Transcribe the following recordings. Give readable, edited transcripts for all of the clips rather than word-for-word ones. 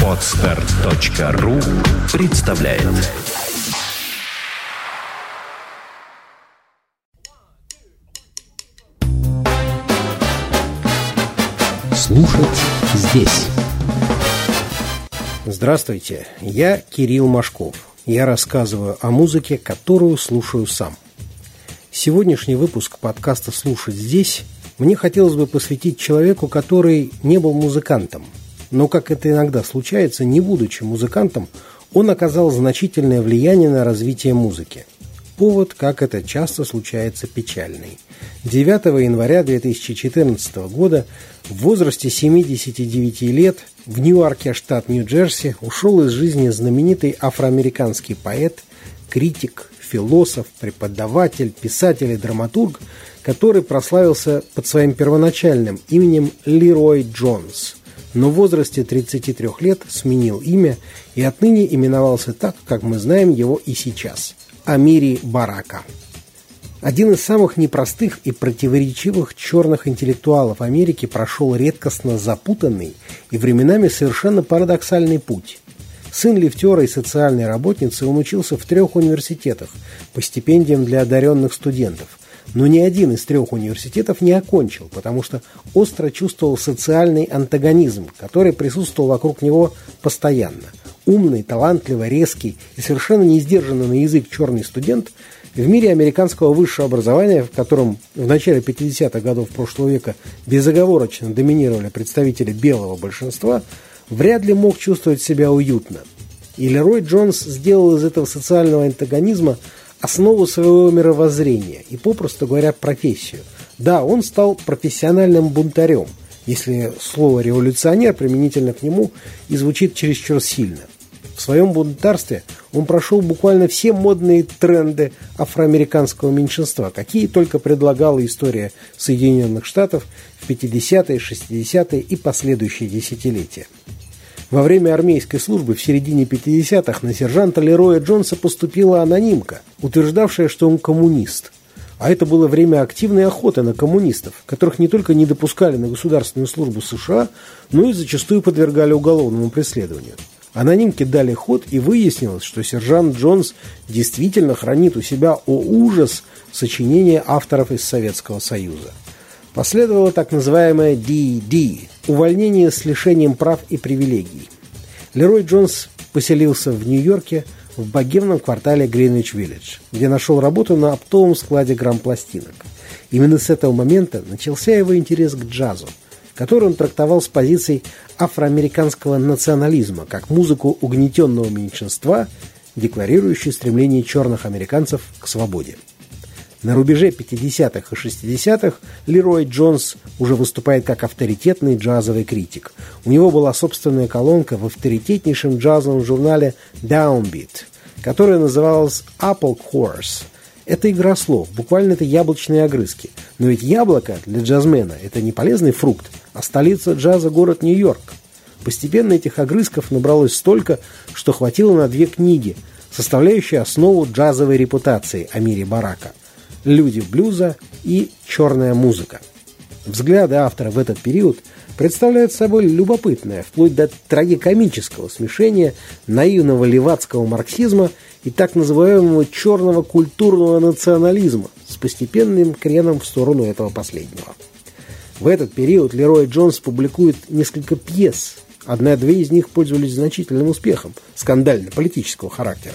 Podster.ru представляет. Слушать здесь. Здравствуйте, я Кирилл Машков. Я рассказываю о музыке, которую слушаю сам. Сегодняшний выпуск подкаста «Слушать здесь» мне хотелось бы посвятить человеку, который не был музыкантом. Но, как это иногда случается, не будучи музыкантом, он оказал значительное влияние на развитие музыки. Повод, как это часто случается, печальный. 9 января 2014 года в возрасте 79 лет в Ньюарке, штат Нью-Джерси, ушел из жизни знаменитый афроамериканский поэт, критик, философ, преподаватель, писатель и драматург, который прославился под своим первоначальным именем Лерой Джонс, но в возрасте 33 лет сменил имя и отныне именовался так, как мы знаем его и сейчас – Амири Барака. Один из самых непростых и противоречивых черных интеллектуалов Америки прошел редкостно запутанный и временами совершенно парадоксальный путь. Сын лифтера и социальной работницы, он учился в 3 университетах по стипендиям для одаренных студентов. Но ни один из 3 университетов не окончил, потому что остро чувствовал социальный антагонизм, который присутствовал вокруг него постоянно. Умный, талантливый, резкий и совершенно не сдержанный на язык черный студент в мире американского высшего образования, в котором в начале 50-х годов прошлого века безоговорочно доминировали представители белого большинства, вряд ли мог чувствовать себя уютно. И Лерой Джонс сделал из этого социального антагонизма основу своего мировоззрения и, попросту говоря, профессию. Да, он стал профессиональным бунтарем, если слово «революционер» применительно к нему и звучит чересчур сильно. В своем бунтарстве он прошел буквально все модные тренды афроамериканского меньшинства, какие только предлагала история Соединенных Штатов в 50-е, 60-е и последующие десятилетия. Во время армейской службы в середине 50-х на сержанта Лероя Джонса поступила анонимка, утверждавшая, что он коммунист. А это было время активной охоты на коммунистов, которых не только не допускали на государственную службу США, но и зачастую подвергали уголовному преследованию. Анонимки дали ход, и выяснилось, что сержант Джонс действительно хранит у себя, о ужас, сочинения авторов из Советского Союза. Последовало так называемое DD – увольнение с лишением прав и привилегий. Лерой Джонс поселился в Нью-Йорке в богемном квартале Гринвич-Виллидж, где нашел работу на оптовом складе грампластинок. Именно с этого момента начался его интерес к джазу, который он трактовал с позиций афроамериканского национализма как музыку угнетенного меньшинства, декларирующую стремление черных американцев к свободе. На рубеже 50-х и 60-х Лерой Джонс уже выступает как авторитетный джазовый критик. У него была собственная колонка в авторитетнейшем джазовом журнале Downbeat, которая называлась Apple Chorus. Это игра слов, буквально это яблочные огрызки. Но ведь яблоко для джазмена – это не полезный фрукт, а столица джаза – город Нью-Йорк. Постепенно этих огрызков набралось столько, что хватило на 2 книги, составляющие основу джазовой репутации Амири Барака. «Люди в блюзе» и «Черная музыка». Взгляды автора в этот период представляют собой любопытное, вплоть до трагикомического смешения наивного левацкого марксизма и так называемого черного культурного национализма с постепенным креном в сторону этого последнего. В этот период Лерой Джонс публикует несколько пьес. Одна-две из них пользовались значительным успехом, скандально-политического характера.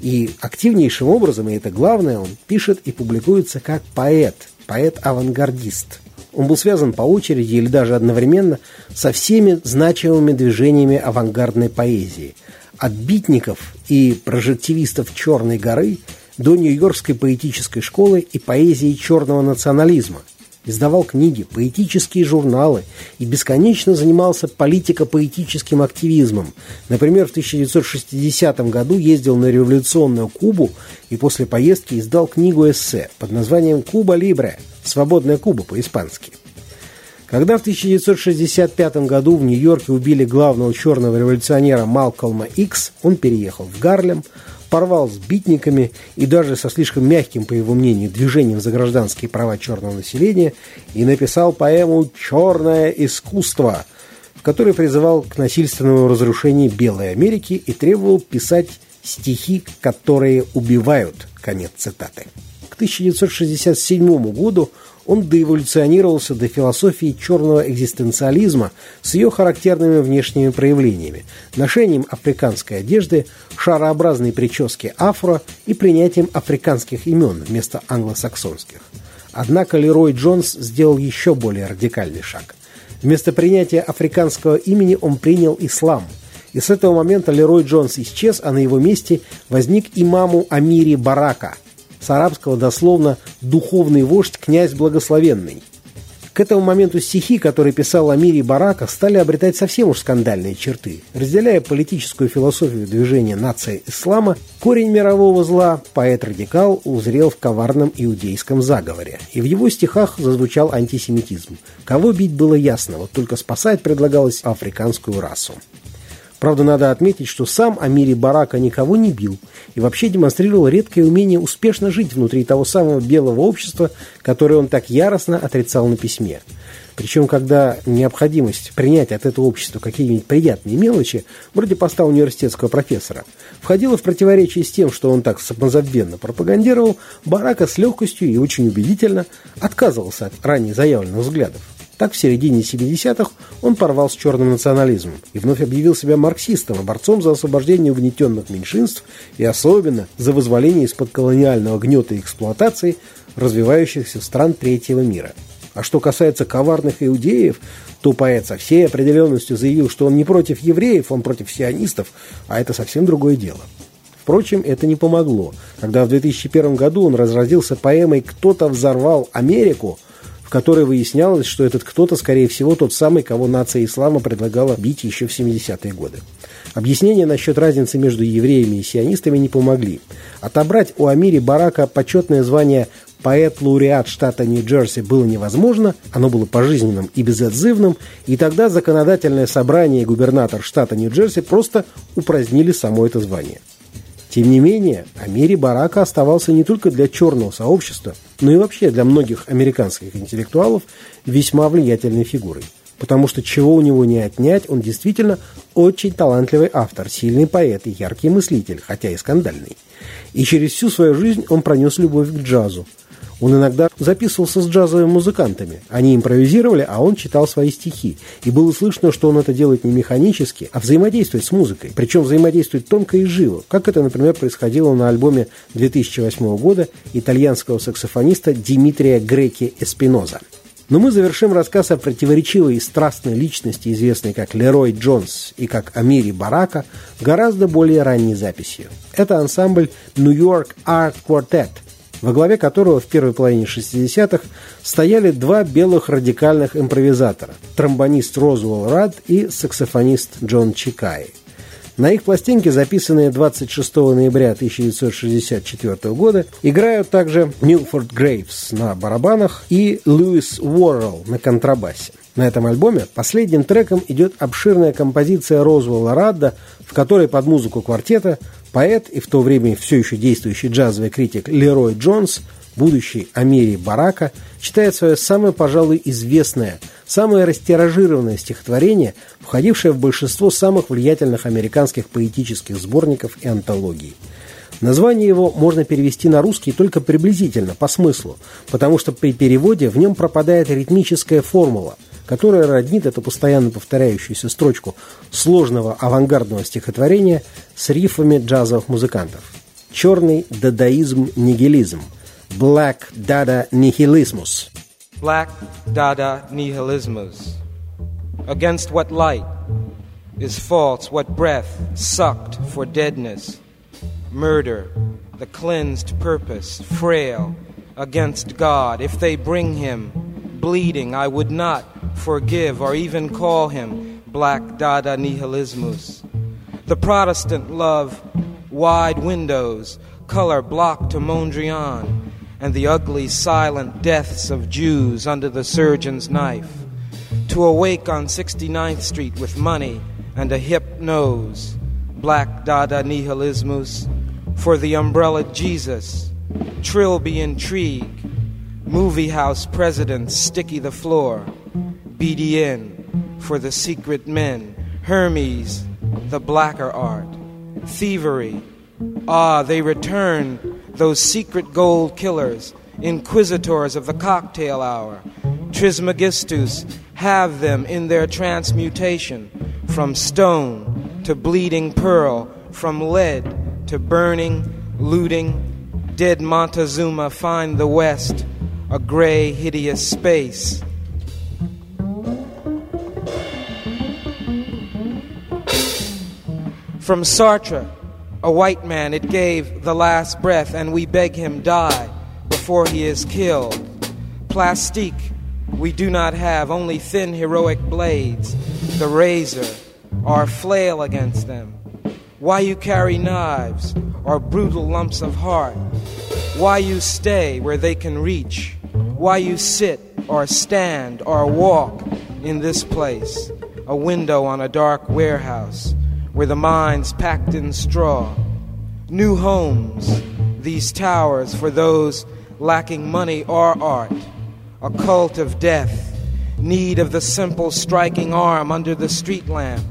И активнейшим образом, и это главное, он пишет и публикуется как поэт, поэт-авангардист. Он был связан по очереди или даже одновременно со всеми значимыми движениями авангардной поэзии. От битников и прожективистов «Черной горы» до Нью-Йоркской поэтической школы и поэзии черного национализма. Издавал книги, поэтические журналы и бесконечно занимался политико-поэтическим активизмом. Например, в 1960 году ездил на революционную Кубу и после поездки издал книгу-эссе под названием «Куба Либре» – «Свободная Куба» по-испански. Когда в 1965 году в Нью-Йорке убили главного черного революционера Малкольма Икс, он переехал в Гарлем, порвал с битниками и даже со слишком мягким, по его мнению, движением за гражданские права черного населения и написал поэму «Черное искусство», который призывал к насильственному разрушению Белой Америки и требовал писать стихи, которые убивают. Конец цитаты. К 1967 году он доэволюционировался до философии черного экзистенциализма с ее характерными внешними проявлениями, ношением африканской одежды, шарообразной прически афро и принятием африканских имен вместо англосаксонских. Однако Лерой Джонс сделал еще более радикальный шаг. Вместо принятия африканского имени он принял ислам. И с этого момента Лерой Джонс исчез, а на его месте возник имаму Амири Барака, с арабского дословно «духовный вождь, князь благословенный». К этому моменту стихи, которые писал Амири Барака, стали обретать совсем уж скандальные черты. Разделяя политическую философию движения нации ислама, корень мирового зла поэт-радикал узрел в коварном иудейском заговоре. И в его стихах зазвучал антисемитизм. Кого бить было ясно, вот только спасать предлагалось африканскую расу. Правда, надо отметить, что сам Амири Барака никого не бил и вообще демонстрировал редкое умение успешно жить внутри того самого белого общества, которое он так яростно отрицал на письме. Причем, когда необходимость принять от этого общества какие-нибудь приятные мелочи, вроде поста университетского профессора, входила в противоречие с тем, что он так самозабвенно пропагандировал, Барака с легкостью и очень убедительно отказывался от ранее заявленных взглядов. Так, в середине 70-х он порвал с черным национализмом и вновь объявил себя марксистом и борцом за освобождение угнетенных меньшинств и особенно за вызволение из-под колониального гнета и эксплуатации развивающихся стран третьего мира. А что касается коварных иудеев, то поэт со всей определенностью заявил, что он не против евреев, он против сионистов, а это совсем другое дело. Впрочем, это не помогло, когда в 2001 году он разразился поэмой «Кто-то взорвал Америку», в которой выяснялось, что этот кто-то, скорее всего, тот самый, кого нация ислама предлагала бить еще в 70-е годы. Объяснения насчет разницы между евреями и сионистами не помогли. Отобрать у Амири Барака почетное звание «Поэт-лауреат штата Нью-Джерси» было невозможно, оно было пожизненным и безотзывным, и тогда законодательное собрание и губернатор штата Нью-Джерси просто упразднили само это звание. Тем не менее, Амири Барака оставался не только для черного сообщества, но и вообще для многих американских интеллектуалов весьма влиятельной фигурой. Потому что чего у него не отнять, он действительно очень талантливый автор, сильный поэт и яркий мыслитель, хотя и скандальный. И через всю свою жизнь он пронес любовь к джазу. Он иногда записывался с джазовыми музыкантами. Они импровизировали, а он читал свои стихи. И было слышно, что он это делает не механически, а взаимодействует с музыкой. Причем взаимодействует тонко и живо, как это, например, происходило на альбоме 2008 года итальянского саксофониста Дмитрия Греки Эспиноза. Но мы завершим рассказ о противоречивой и страстной личности, известной как Лерой Джонс и как Амири Барака, гораздо более ранней записью. Это ансамбль «Нью-Йорк Арт-Квартет», во главе которого в первой половине 60-х стояли два белых радикальных импровизатора – тромбонист Розуэлл Радд и саксофонист Джон Чикай. На их пластинке, записанные 26 ноября 1964 года, играют также Милфорд Грейвс на барабанах и Льюис Уоррелл на контрабасе. На этом альбоме последним треком идет обширная композиция Розуэлла Радда, в которой под музыку квартета поэт и в то время все еще действующий джазовый критик Лерой Джонс, будущий Амири Барака, читает свое самое, пожалуй, известное, самое растиражированное стихотворение, входившее в большинство самых влиятельных американских поэтических сборников и антологий. Название его можно перевести на русский только приблизительно, по смыслу, потому что при переводе в нем пропадает ритмическая формула, которая роднит эту постоянно повторяющуюся строчку сложного авангардного стихотворения с рифами джазовых музыкантов. Черный дадаизм-нигилизм. Black Dada Nihilismus. Black Dada Nihilismus. Against what light is false, what breath sucked for deadness. Murder, the cleansed purpose, frail, against God. If they bring him bleeding, I would not forgive or even call him Black Dada Nihilismus. The Protestant love wide windows, color blocked to Mondrian, and the ugly silent deaths of Jews under the surgeon's knife. To awake on 69th Street with money and a hip nose, Black Dada Nihilismus. For the umbrella Jesus, Trilby intrigue, movie house presidents sticky the floor. BDN, for the secret men, Hermes, the blacker art, thievery. Ah, they return, those secret gold killers, inquisitors of the cocktail hour. Trismegistus have them in their transmutation, from stone to bleeding pearl, from lead to burning, looting. Dead Montezuma find the West, a gray, hideous space. From Sartre, a white man, it gave the last breath, and we beg him die before he is killed. Plastique, we do not have, only thin heroic blades, the razor, or flail against them. Why you carry knives, or brutal lumps of heart? Why you stay where they can reach? Why you sit, or stand, or walk in this place? A window on a dark warehouse, where the minds packed in straw. New homes, these towers for those lacking money or art. A cult of death, need of the simple striking arm under the street lamp.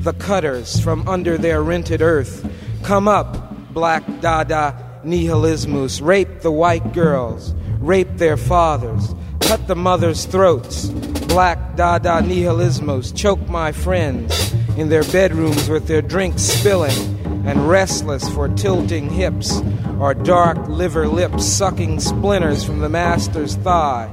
The cutters from under their rented earth. Come up, Black Dada Nihilismus. Rape the white girls, rape their fathers. Cut the mothers' throats. Black Dada Nihilismus. Choke my friends in their bedrooms with their drinks spilling, and restless for tilting hips, or dark liver lips sucking splinters from the master's thigh.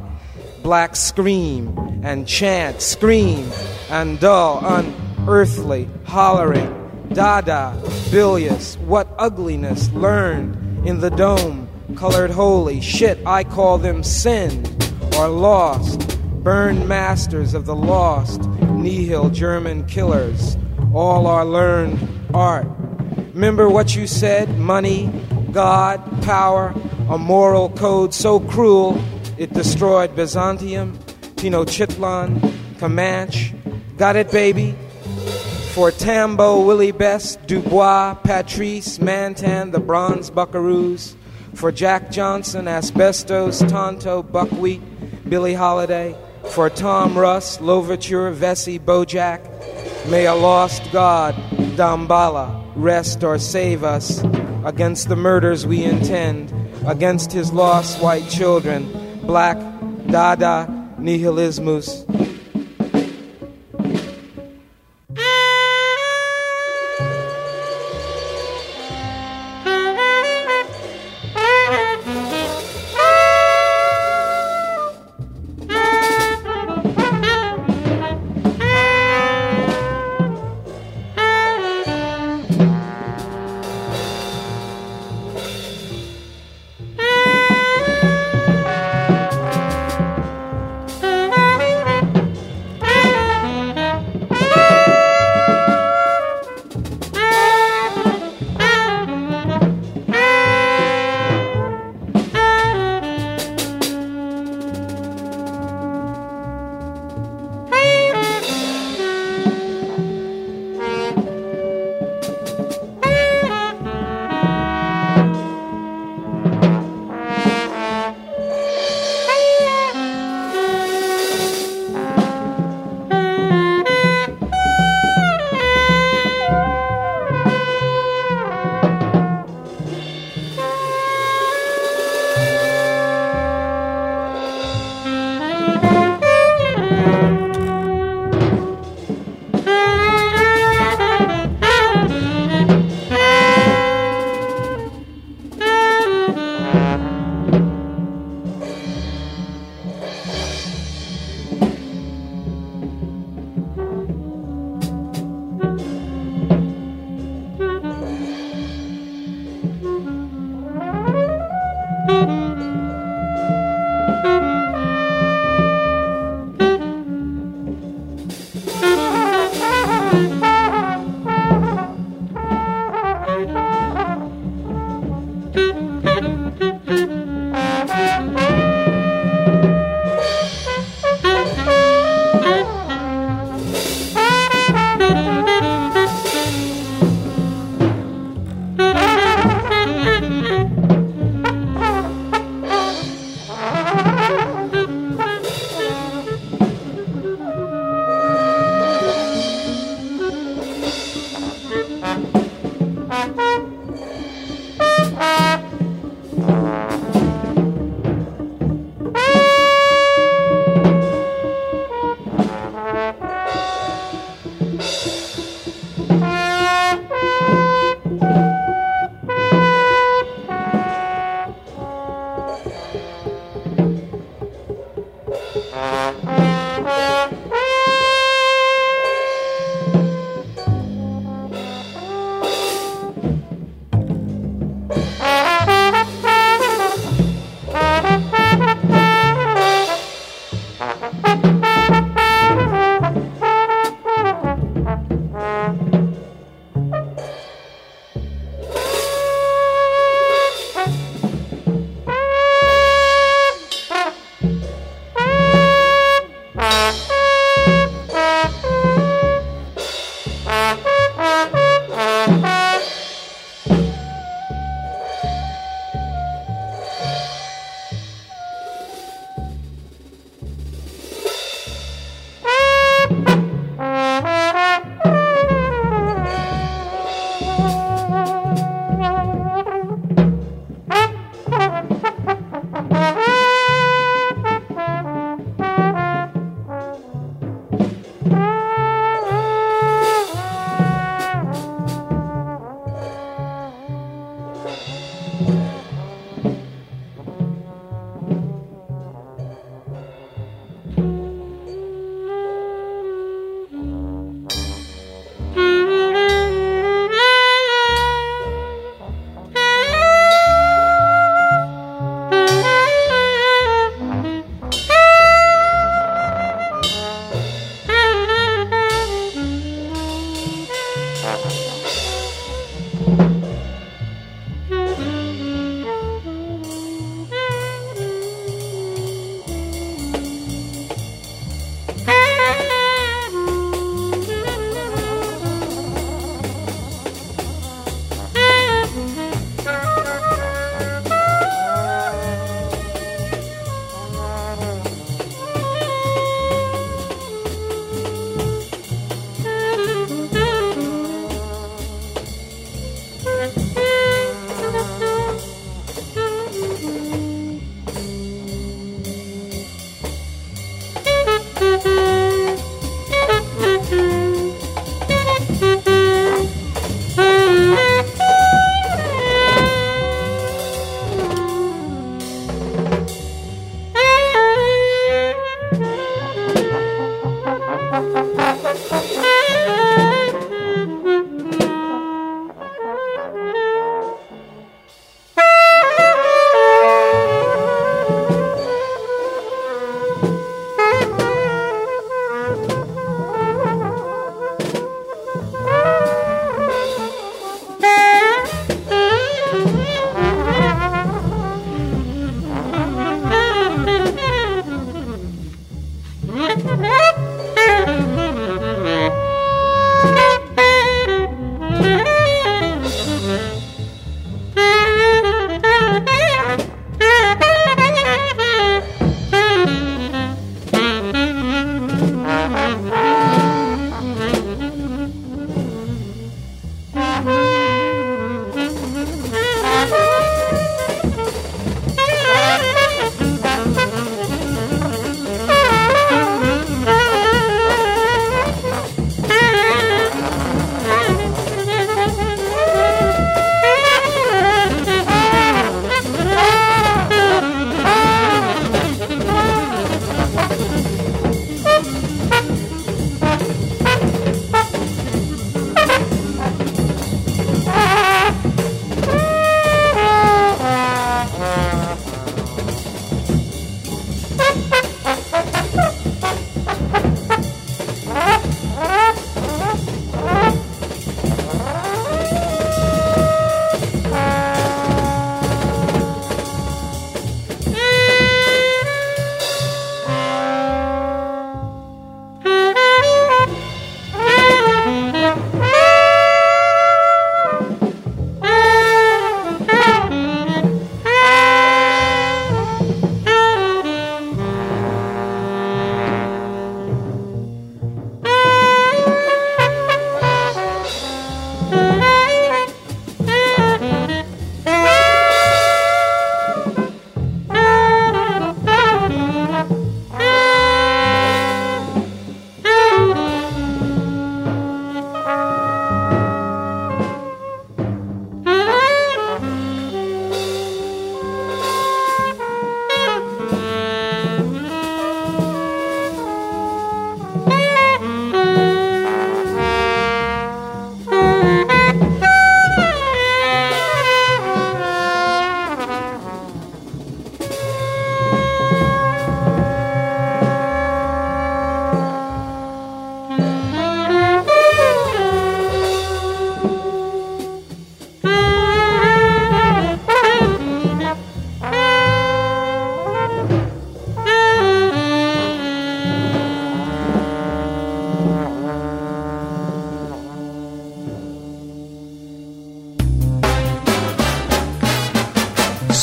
Black scream and chant, scream and dull, unearthly hollering. Dada, bilious, what ugliness learned in the dome, colored holy. Shit, I call them sin or lost. Burned masters of the lost, nihil German killers, all our learned art. Remember what you said, money, God, power, a moral code so cruel it destroyed Byzantium, Tenochtitlan, Comanche. Got it, baby? For Tambo, Willie Best, Dubois, Patrice, Mantan, the Bronze Buckaroos. For Jack Johnson, Asbestos, Tonto, Buckwheat, Billie Holiday. For Tom Russ, Louverture, Vesey, Bojack. May a lost god, Damballa, rest or save us against the murders we intend, against his lost white children. Black Dada Nihilismus.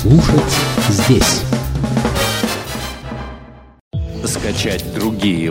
слушать здесь. Скачать другие